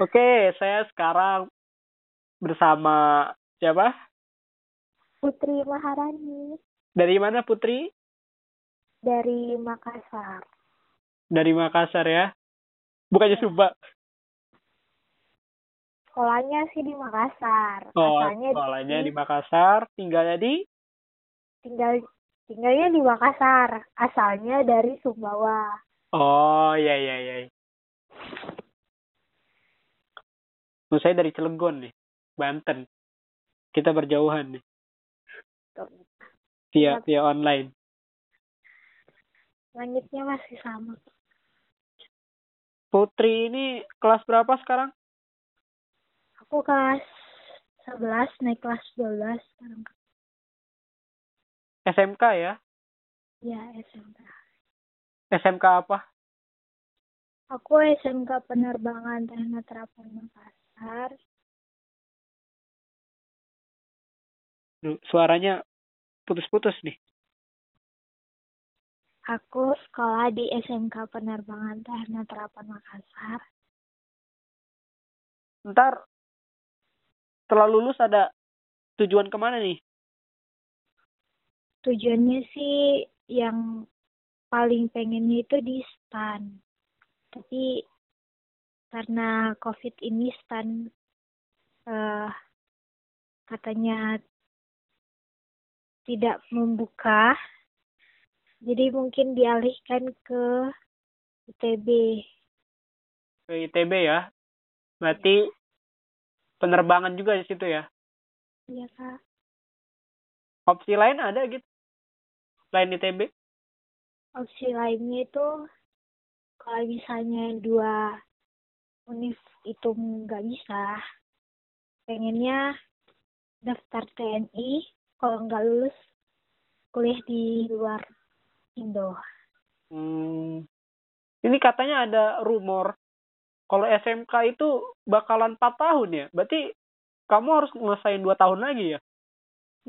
Oke, saya sekarang bersama siapa? Putri Maharani. Dari mana Putri? Dari Makassar. Dari Makassar ya? Bukannya Sumba? Sekolahnya sih di Makassar. Oh, sekolahnya di Makassar. Tinggalnya di? Tinggalnya di Makassar. Asalnya dari Sumbawa. Oh, iya, iya, iya. Saya dari Cilegon nih, Banten. Kita berjauhan nih. Via online. Langitnya masih sama. Putri ini kelas berapa sekarang? Aku kelas 11, naik kelas 12 sekarang. SMK ya? Iya, SMK. SMK apa? Aku SMK Penerbangan Dana Terapan Makassar. Suaranya putus-putus nih. Aku sekolah di SMK Penerbangan Dana Terapan Makassar. Ntar setelah lulus ada tujuan kemana nih? Tujuannya sih yang paling pengennya itu di STAN. Tapi karena COVID ini STAN katanya tidak membuka, jadi mungkin dialihkan ke ITB. Ke ITB ya? Berarti ya. Penerbangan juga di situ ya? Iya Kak. Opsi lain ada gitu? Lain ITB? Opsi lainnya itu kalau misalnya dua univ itu nggak bisa, pengennya daftar TNI, kalau nggak lulus kuliah di luar Indo. Ini katanya ada rumor kalau SMK itu bakalan 4 tahun ya, berarti kamu harus ngelesain 2 tahun lagi ya?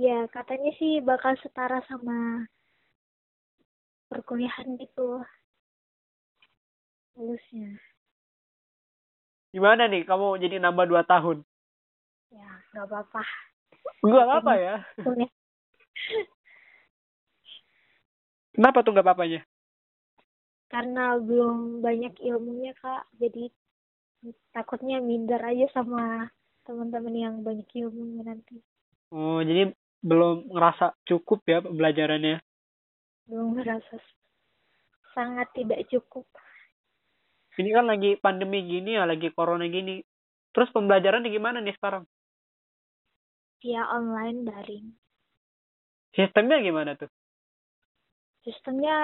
Ya, katanya sih bakal setara sama perkuliahan gitu lulusnya. Gimana nih, kamu jadi nambah 2 tahun? Ya, nggak apa-apa. Nggak apa-apa ya? Kenapa tuh nggak apa-apanya? Karena belum banyak ilmunya, Kak. Jadi takutnya minder aja sama teman-teman yang banyak ilmunya nanti. Oh, jadi belum ngerasa cukup ya pembelajarannya? Belum ngerasa. Sangat tidak cukup. Ini kan lagi pandemi gini ya, lagi corona gini. Terus pembelajaran gimana nih sekarang? Via online daring. Sistemnya gimana tuh? Sistemnya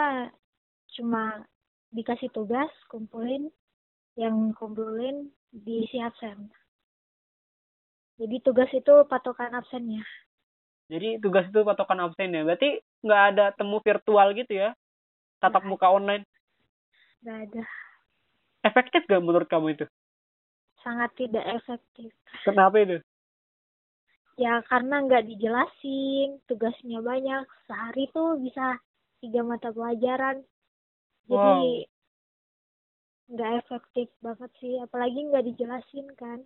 cuma dikasih tugas, kumpulin, yang kumpulin diisi absen. Jadi tugas itu patokan absennya. Jadi tugas itu patokan absennya. Berarti nggak ada temu virtual gitu ya? Tatap muka online? Nggak ada. Efektif gak menurut kamu itu? Sangat tidak efektif. Kenapa itu? Ya karena nggak dijelasin, tugasnya banyak. Sehari tuh bisa 3 mata pelajaran. Jadi nggak efektif banget sih. Apalagi nggak dijelasin kan?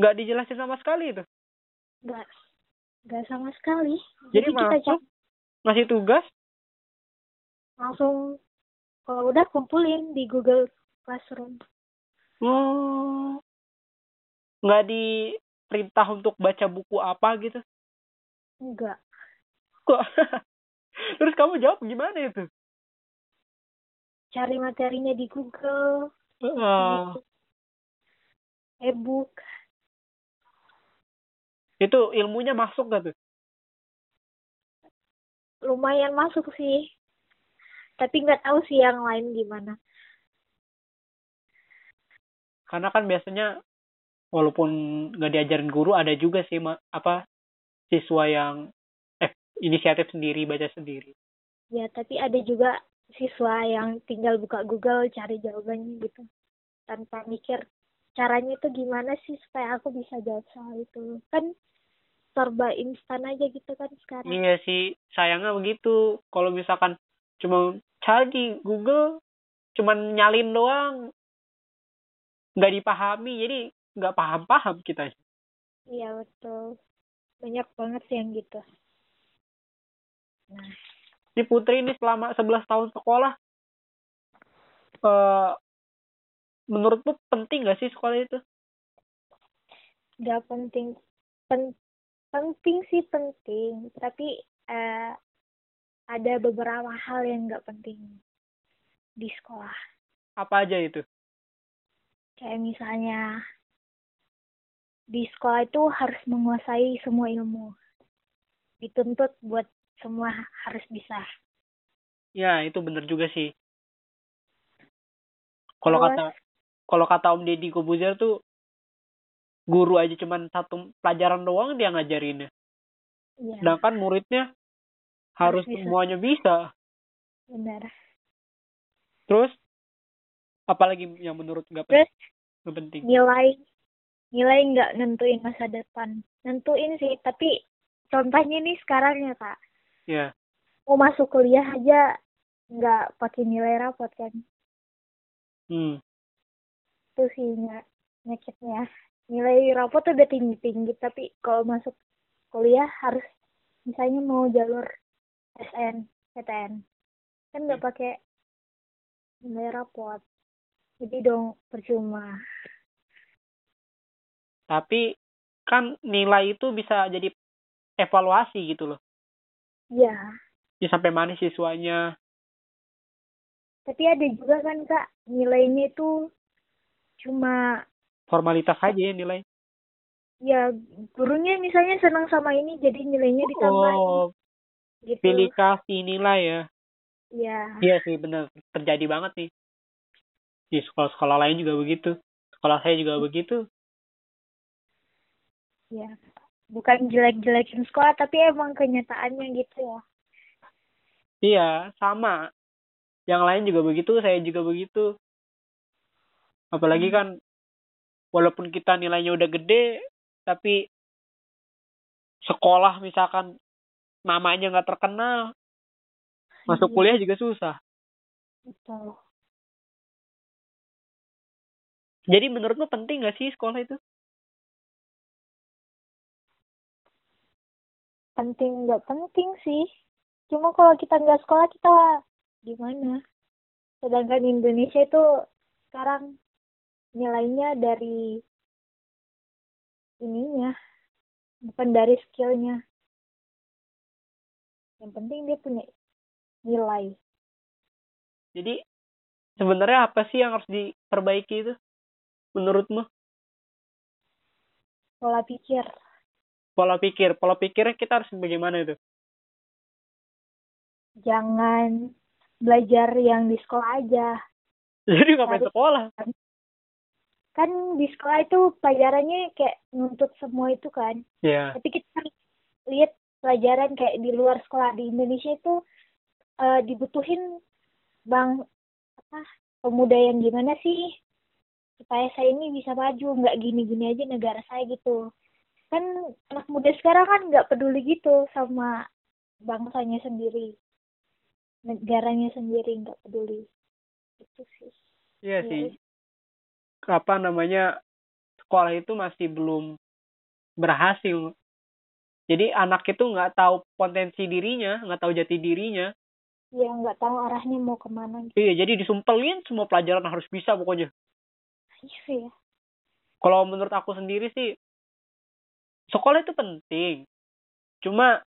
Nggak dijelasin sama sekali itu? Nggak sama sekali. Jadi masuk, ngasih tugas? Langsung. Kalau udah kumpulin di Google Classroom. Nggak diperintah untuk baca buku apa gitu? Nggak. Kok? Terus kamu jawab gimana itu? Cari materinya di Google. E-book. Itu ilmunya masuk nggak tuh? Lumayan masuk sih. Tapi nggak tahu sih yang lain gimana. Karena kan biasanya walaupun nggak diajarin guru, ada juga sih siswa yang inisiatif sendiri, baca sendiri. Ya, tapi ada juga siswa yang tinggal buka Google cari jawabannya gitu. Tanpa mikir caranya itu gimana sih supaya aku bisa jawab soal itu. Kan serba instan aja gitu kan sekarang. Iya sih, sayangnya begitu. Kalau misalkan cuma cari di Google, cuman nyalin doang. nggak dipahami, jadi nggak paham-paham kita. Iya betul, banyak banget sih yang gitu. Nah, si Putri ini selama 11 tahun sekolah, menurutmu penting nggak sih sekolah itu? Nggak penting, penting sih penting, tapi ada beberapa hal yang nggak penting di sekolah. Apa aja itu? Kayak misalnya di sekolah itu harus menguasai semua ilmu, dituntut buat semua harus bisa. Ya, itu benar juga sih. Kalau kata Om Deddy Kebuzer tuh, guru aja cuman satu pelajaran doang dia ngajarinnya. Ya. Sedangkan muridnya harus bisa. Semuanya bisa. Benar. Terus apalagi yang menurut nggak penting? Nilai nggak nentuin masa depan. Nentuin sih, tapi contohnya nih sekarang ya Kak. Iya. Mau masuk kuliah aja nggak pakai nilai rapot kan? Itu sih nyakitnya. Nilai rapot tuh udah tinggi-tinggi, tapi kalau masuk kuliah harus misalnya mau jalur SN PTN kan nggak pakai nilai rapot, jadi dong percuma. Tapi kan nilai itu bisa jadi evaluasi gitu loh. Iya. Ya sampai mana siswanya. Tapi ada juga kan Kak, nilainya itu cuma formalitas aja ya nilai. Ya, gurunya misalnya senang sama ini jadi nilainya ditambahin. Oh. Gitu. Pilih kasih nilai ya. Iya. Iya sih benar, terjadi banget nih. Di sekolah-sekolah lain juga begitu. Sekolah saya juga begitu. Iya. Bukan jelek-jelekin sekolah, tapi emang kenyataannya gitu ya. Iya, sama. Yang lain juga begitu, saya juga begitu. Apalagi kan, walaupun kita nilainya udah gede, tapi sekolah misalkan namanya nggak terkenal, masuk kuliah juga susah. Betul. Jadi menurutmu penting nggak sih sekolah itu? Penting nggak penting sih, cuma kalau kita nggak sekolah kita gimana? Sedangkan Indonesia itu sekarang nilainya dari ininya, bukan dari skillnya. Yang penting dia punya nilai. Jadi sebenarnya apa sih yang harus diperbaiki itu menurutmu? Pola pikir. Pola pikirnya kita harus bagaimana itu? Jangan belajar yang di sekolah aja. Jadi ngapain sekolah? Kan di sekolah itu pelajarannya kayak nuntut semua itu kan. Iya. Tapi kita lihat pelajaran kayak di luar sekolah di Indonesia itu dibutuhin pemuda yang gimana sih supaya saya ini bisa maju, nggak gini-gini aja negara saya gitu. Kan anak muda sekarang kan nggak peduli gitu sama bangsanya sendiri, negaranya sendiri, nggak peduli itu sih. Iya sih, sekolah itu masih belum berhasil, jadi anak itu nggak tahu potensi dirinya, nggak tahu jati dirinya. Iya, nggak tahu arahnya mau kemana gitu. Iya, jadi disumpelin semua pelajaran harus bisa pokoknya. Iya sih. Kalau menurut aku sendiri sih, sekolah itu penting. Cuma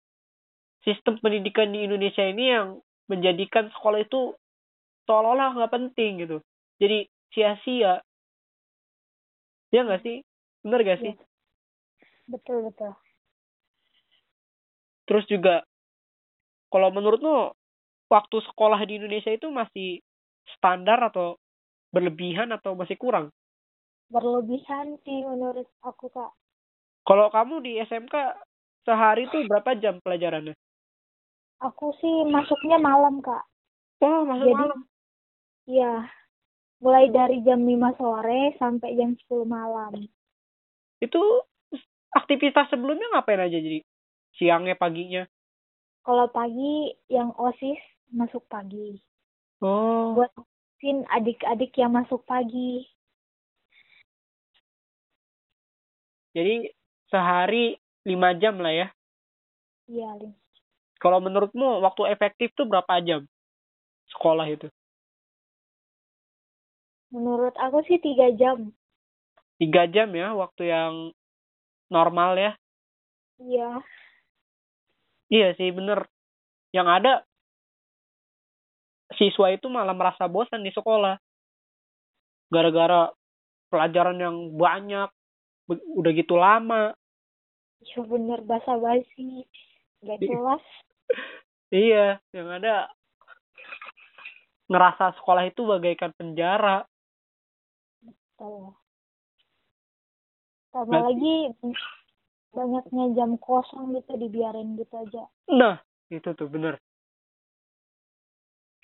sistem pendidikan di Indonesia ini yang menjadikan sekolah itu seolah-olah nggak penting gitu. Jadi sia-sia. Ya nggak sih? Bener nggak sih? Betul. Terus juga, kalau menurutmu waktu sekolah di Indonesia itu masih standar atau berlebihan atau masih kurang? Berlebihan sih menurut aku Kak. Kalau kamu di SMK, sehari tuh berapa jam pelajarannya? Aku sih masuknya malam, Kak. Oh, masuk jadi, malam? Iya. Mulai dari jam 5 sore sampai jam 10 malam. Itu aktivitas sebelumnya ngapain aja jadi? Siangnya, paginya? Kalau pagi, yang OSIS masuk pagi. Oh. Buat adik-adik yang masuk pagi. Jadi sehari 5 jam lah ya. Iya. Kalau menurutmu waktu efektif tuh berapa jam sekolah itu? Menurut aku sih 3 jam. 3 jam ya, waktu yang normal ya? Iya. Iya sih, bener. Yang ada, siswa itu malah merasa bosan di sekolah. Gara-gara pelajaran yang banyak, udah gitu lama. Iya bener, basa-basi. Gak jelas. Iya, yang ada ngerasa sekolah itu bagaikan penjara. Betul. Tambah lagi banyaknya jam kosong gitu, dibiarin gitu aja. Nah, itu tuh bener.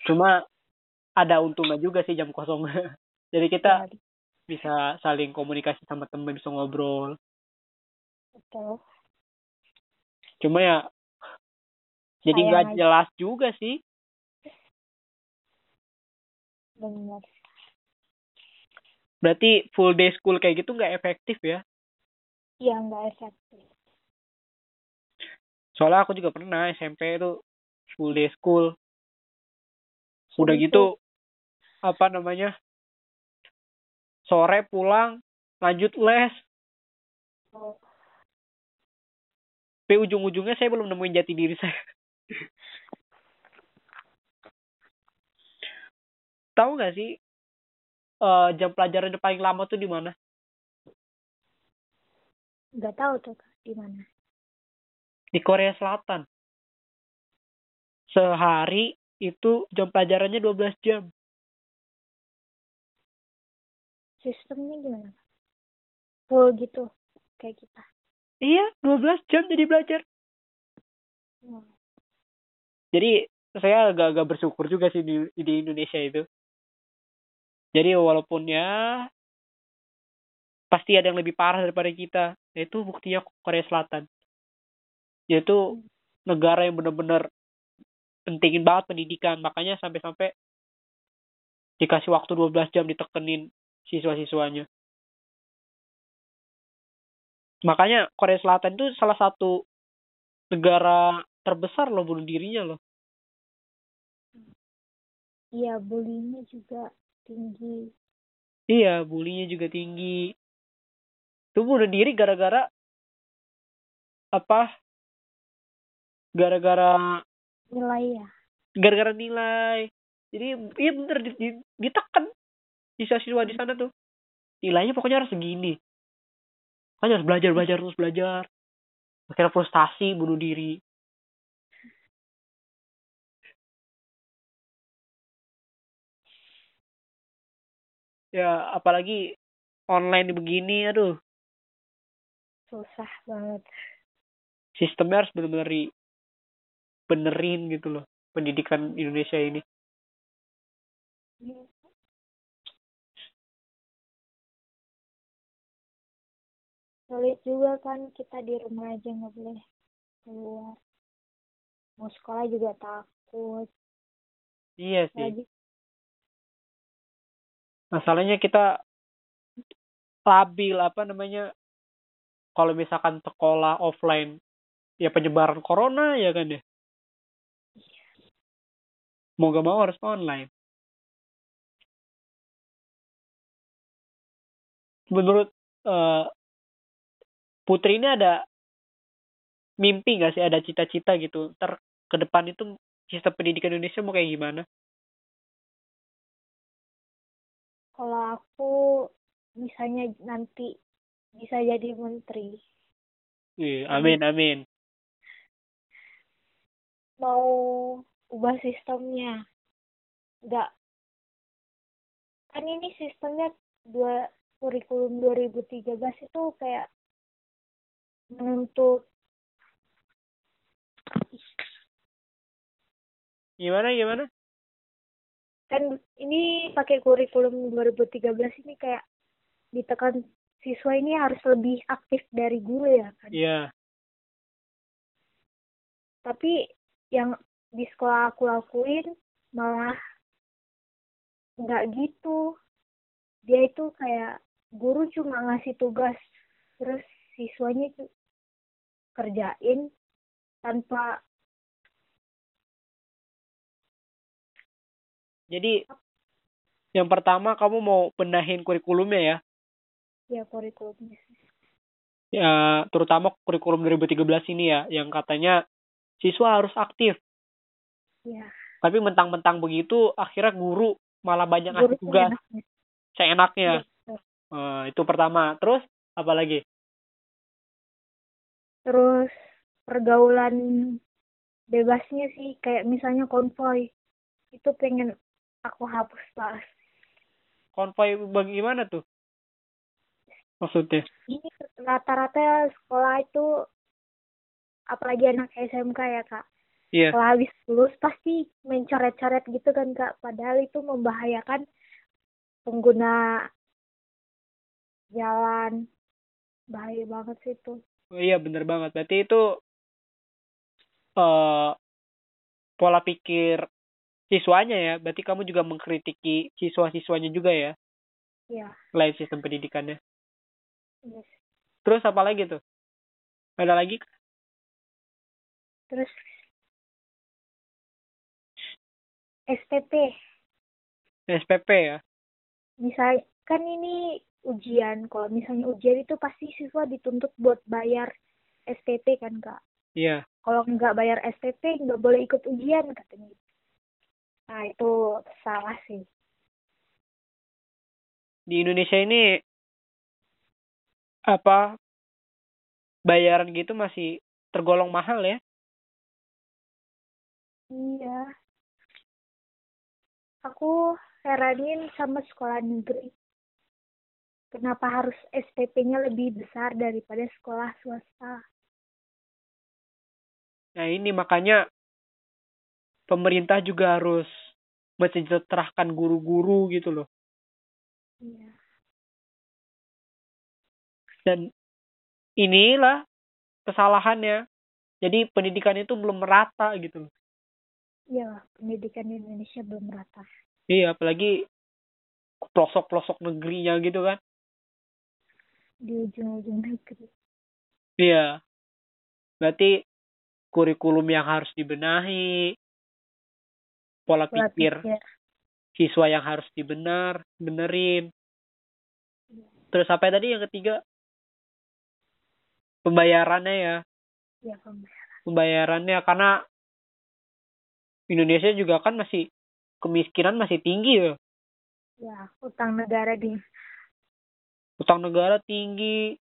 Cuma ada untungnya juga sih jam kosong. Jadi kita bisa saling komunikasi sama teman, bisa ngobrol. Betul. Cuma ya jadi nggak jelas juga sih. Benar. Berarti full day school kayak gitu nggak efektif ya? Iya, nggak efektif. Soalnya aku juga pernah SMP itu full day school. Udah gitu, apa namanya, sore pulang, lanjut les. Oh. Tapi ujung-ujungnya saya belum nemuin jati diri saya. Tahu nggak sih jam pelajaran yang paling lama tuh di mana? Nggak tahu tuh di mana. Di Korea Selatan. Sehari itu jam pelajarannya 12 jam. Sistemnya gimana? Full gitu kayak kita. Iya, 12 jam jadi belajar. Hmm. Jadi saya agak-agak bersyukur juga sih di Indonesia itu. Jadi walaupun ya pasti ada yang lebih parah daripada kita, yaitu buktinya Korea Selatan. Yaitu negara yang benar-benar pentingin banget pendidikan, makanya sampai-sampai dikasih waktu 12 jam ditekenin siswa-siswanya. Makanya Korea Selatan itu salah satu negara terbesar loh bunuh dirinya loh. Iya, bullyingnya juga tinggi. Iya, bullyingnya juga tinggi. Itu bunuh diri gara-gara apa? Gara-gara nilai ya. Gara-gara nilai. Jadi iya bener, ditekan siswa-siswa di sana tuh. Nilainya pokoknya harus segini. Pokoknya harus belajar. Akhirnya frustasi, bunuh diri. Ya, apalagi online begini, aduh. Susah banget. Sistemnya harus benar-benar dibenerin gitu loh, pendidikan Indonesia ini. Sulit juga kan, kita di rumah aja nggak boleh keluar. Mau sekolah juga takut. Iya sih. Lagi masalahnya kita labil, apa namanya, kalau misalkan sekolah offline ya penyebaran corona ya kan ya. Mau gak mau harus online. Menurut Putri ini ada mimpi gak sih, ada cita-cita gitu ntar ke depan itu sistem pendidikan Indonesia mau kayak gimana? Kalau aku misalnya nanti bisa jadi menteri. Amin. Mau ubah sistemnya. Enggak. Kan ini sistemnya kurikulum 2013 itu kayak menuntut. Gimana? Kan ini pakai kurikulum 2013 ini kayak ditekan siswa ini harus lebih aktif dari guru ya kan? Iya. Tapi yang di sekolah aku lakuin malah nggak gitu. Dia itu kayak guru cuma ngasih tugas, terus siswanya itu kerjain tanpa. Jadi yang pertama kamu mau benahin kurikulumnya ya? Ya, kurikulumnya. Ya, terutama kurikulum 2013 ini ya, yang katanya siswa harus aktif. Ya. Tapi mentang-mentang begitu, akhirnya guru malah banyak ngasih tugas seenaknya. Ya. Itu pertama. Terus, apa lagi? Terus, pergaulan bebasnya sih, kayak misalnya konvoy. Itu pengen aku hapus pas. Konvoy bagaimana tuh? Maksudnya? Ini rata-rata sekolah itu, apalagi anak SMK ya Kak. Iya. Setelah habis lulus pasti mencoret-coret gitu kan Kak. Padahal itu membahayakan pengguna jalan. Bahaya banget sih itu. Oh, iya bener banget. Berarti itu pola pikir siswanya ya. Berarti kamu juga mengkritiki siswa-siswanya juga ya? Iya. Selain sistem pendidikannya. Yes. Terus apa lagi tuh? Ada lagi? Terus SPP. SPP ya? Misalnya, kan ini ujian. Kalau misalnya ujian itu pasti siswa dituntut buat bayar SPP kan Kak? Iya. Yeah. Kalau nggak bayar SPP nggak boleh ikut ujian katanya. Nah itu salah sih. Di Indonesia ini apa bayaran gitu masih tergolong mahal ya? Iya. Aku heranin sama sekolah negeri. Kenapa harus SPP-nya lebih besar daripada sekolah swasta? Nah ini makanya pemerintah juga harus mensejahterakan guru-guru gitu loh. Iya. Dan inilah kesalahannya. Jadi pendidikan itu belum merata gitu. Iya, pendidikan di Indonesia belum merata. Iya, apalagi pelosok-pelosok negerinya gitu kan. Di ujung-ujung negeri. Iya. Berarti kurikulum yang harus dibenahi, pola pikir siswa yang harus dibenerin. Iya. Terus apa tadi yang ketiga? Pembayarannya ya. Ya pembayarannya karena Indonesia juga kan masih kemiskinan masih tinggi ya. Ya, utang negara tinggi,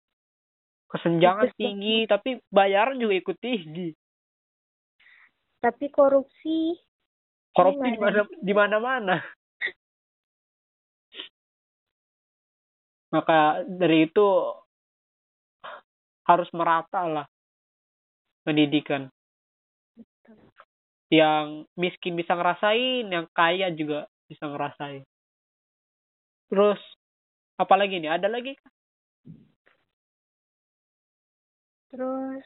kesenjangan tinggi, tapi bayaran juga ikut tinggi. Tapi korupsi di mana-mana. Maka dari itu harus merata lah pendidikan. Betul. Yang miskin bisa ngerasain, yang kaya juga bisa ngerasain. Terus apa lagi nih? Ada lagi? Terus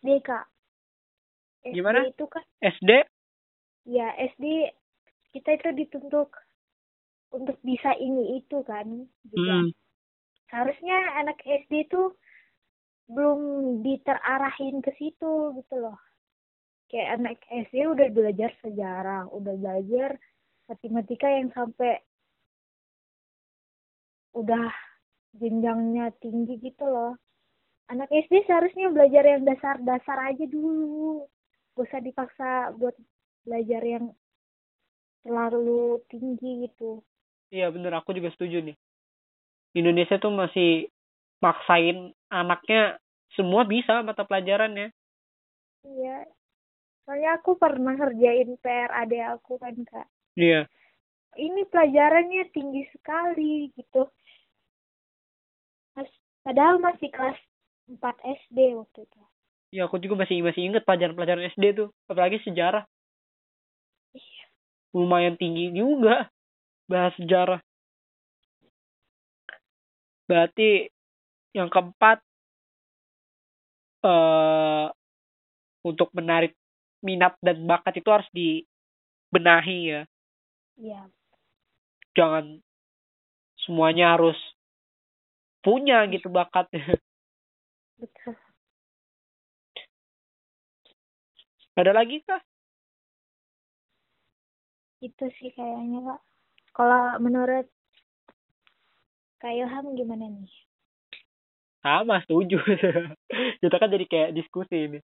SD Kak. SD gimana? Itu kan SD? Ya, SD kita itu dituntut untuk bisa ini itu kan juga. Harusnya anak SD itu belum diterahin ke situ gitu loh. Kayak anak SD udah belajar sejarah, udah belajar matematika yang sampai udah jenjangnya tinggi gitu loh. Anak SD seharusnya belajar yang dasar-dasar aja dulu. Gak usah dipaksa buat belajar yang terlalu tinggi gitu. Iya bener, aku juga setuju nih. Indonesia tuh masih maksain anaknya semua bisa mata pelajarannya. Iya. Soalnya aku pernah ngerjain PR adik aku kan Kak. Iya. Ini pelajarannya tinggi sekali gitu. Padahal masih kelas 4 SD waktu itu. Iya, aku juga masih inget pelajaran-pelajaran SD tuh. Apalagi sejarah. Iya. Lumayan tinggi juga. Bahas sejarah. Berarti yang keempat untuk menarik minat dan bakat itu harus dibenahi ya. Iya. jangan semuanya harus punya gitu bakatnya. Betul. Ada lagi kah? Itu sih kayaknya, Kak. Kalau menurut Kak Ilham gimana nih? Sama, setuju. Kita kan jadi kayak diskusi ini.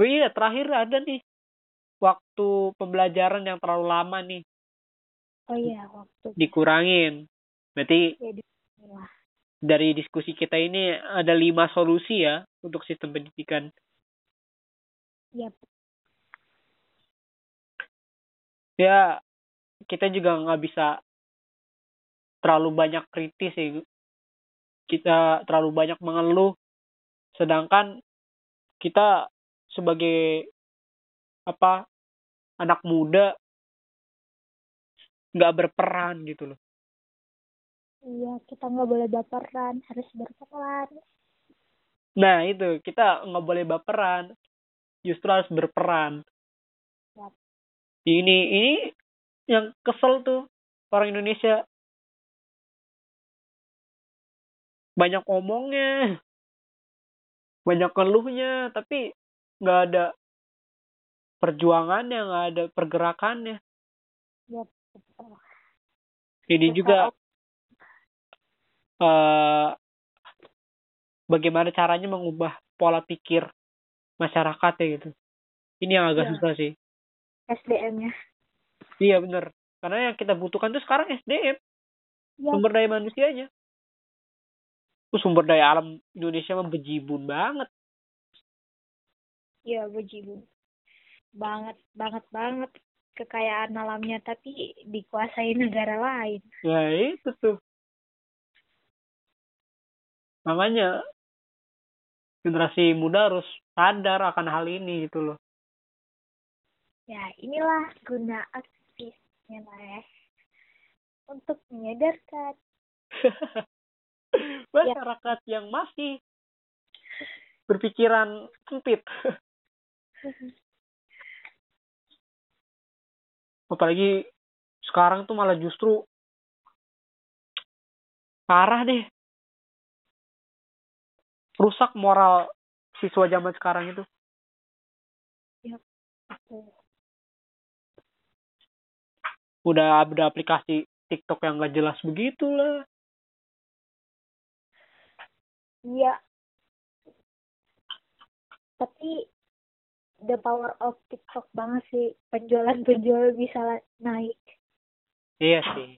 Oh iya, terakhir ada nih. Waktu pembelajaran yang terlalu lama nih. Oh iya, waktu. Dikurangin. Berarti ya, dari diskusi kita ini ada 5 solusi ya untuk sistem pendidikan. Yep. Ya, kita juga nggak bisa terlalu banyak kritis ya. Kita terlalu banyak mengeluh. Sedangkan kita sebagai anak muda nggak berperan gitu loh. Iya, kita nggak boleh baperan, harus berperan. Nah itu, kita nggak boleh baperan, justru harus berperan. Ya. Ini yang kesel tuh orang Indonesia, banyak omongnya, banyak keluhnya, tapi nggak ada perjuangannya, nggak ada pergerakannya. Ya. Ini juga bagaimana caranya mengubah pola pikir masyarakatnya gitu. Ini yang agak susah sih. SDM-nya. Iya benar. Karena yang kita butuhkan tuh sekarang SDM. Ya. Sumber daya manusianya. Sumber daya alam Indonesia membejibun banget. Iya, bejibun. Banget. Kekayaan alamnya tapi dikuasai negara lain. Ya itu tuh. Makanya generasi muda harus sadar akan hal ini gitu loh. Ya inilah guna aktivisnya lah ya. Untuk menyadarkan masyarakat yang masih berpikiran sempit. Apalagi sekarang tuh malah justru parah deh. Rusak moral siswa zaman sekarang itu. Ya. Udah ada aplikasi TikTok yang nggak jelas begitulah. Iya. Tapi the power of TikTok banget sih, penjualan bisa naik. Iya sih.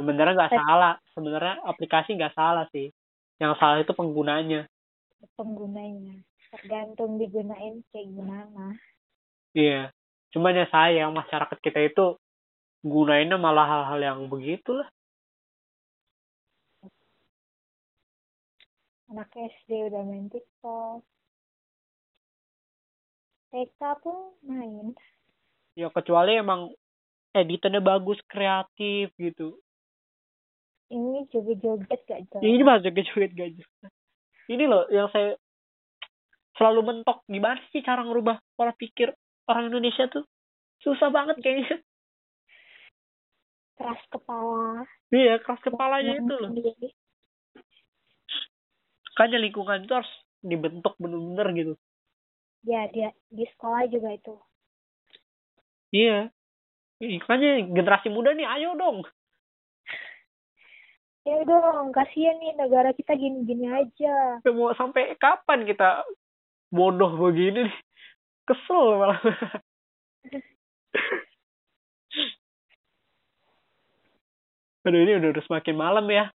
Sebenarnya nggak salah. Sebenarnya aplikasi nggak salah sih. Yang salah itu penggunanya. Tergantung digunain kayak gimana. Iya. Cuman ya sayang masyarakat kita itu gunainnya malah hal-hal yang begitulah. Anak SD udah main TikTok. TK pun main. Ya kecuali emang editannya bagus, kreatif gitu. Ini joget-joget gak jelas. Ini mah joget-joget gak jelas. Ini loh yang saya selalu mentok. Gimana sih cara ngerubah pola pikir orang Indonesia tuh? Susah banget kayaknya. Keras kepala. Iya, keras kepalanya itu loh. Kayaknya lingkungan itu harus dibentuk bener-bener gitu. Ya, dia di sekolah juga itu. Iya. Kayaknya generasi muda nih, ayo dong. Ya dong, kasihan nih negara kita gini-gini aja. Mau sampai kapan kita bodoh begini nih? Kesel malah. Aduh, ini udah semakin malam ya.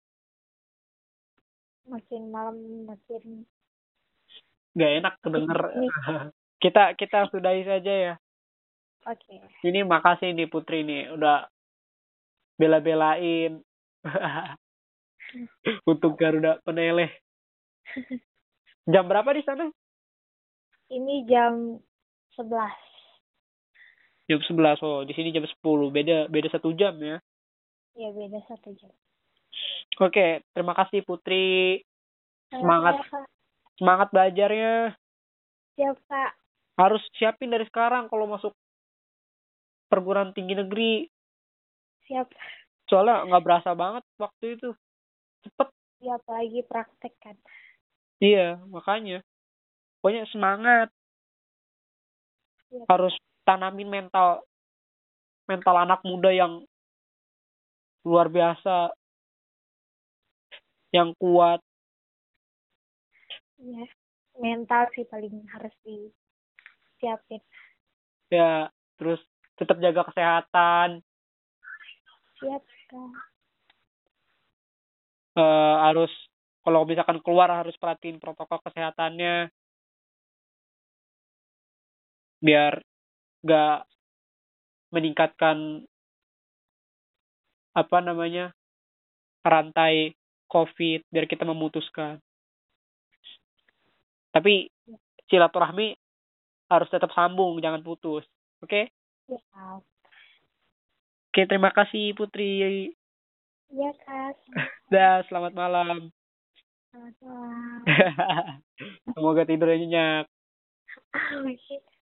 Makin malam, makin nggak enak kedenger. Kita sudahi saja ya. Oke. Okay. Ini makasih nih Putri nih, udah bela-belain. Untuk Garuda Penele. Jam berapa di sana? Ini jam 11. Jam 11. Oh, di sini jam 10. Beda 1 jam ya. Iya, beda 1 jam. Oke, terima kasih Putri. Semangat belajarnya. Siap, Kak. Harus siapin dari sekarang kalau masuk perguruan tinggi negeri. siap. Soalnya nggak berasa banget waktu itu, cepet. Iya, apalagi praktek kan. Iya, makanya. Pokoknya semangat. Ya. Harus tanamin mental anak muda yang luar biasa, yang kuat. Iya, mental sih paling harus disiapin. Ya, terus tetap jaga kesehatan. Siap, Kak. Harus, kalau misalkan keluar harus perhatiin protokol kesehatannya. Biar nggak meningkatkan rantai COVID, biar kita memutuskan. Tapi silaturahmi harus tetap sambung, jangan putus. Oke? Okay? Ya. Oke, terima kasih Putri. Iya, Kak. Dah, selamat malam. Selamat malam. Semoga tidurnya nyenyak.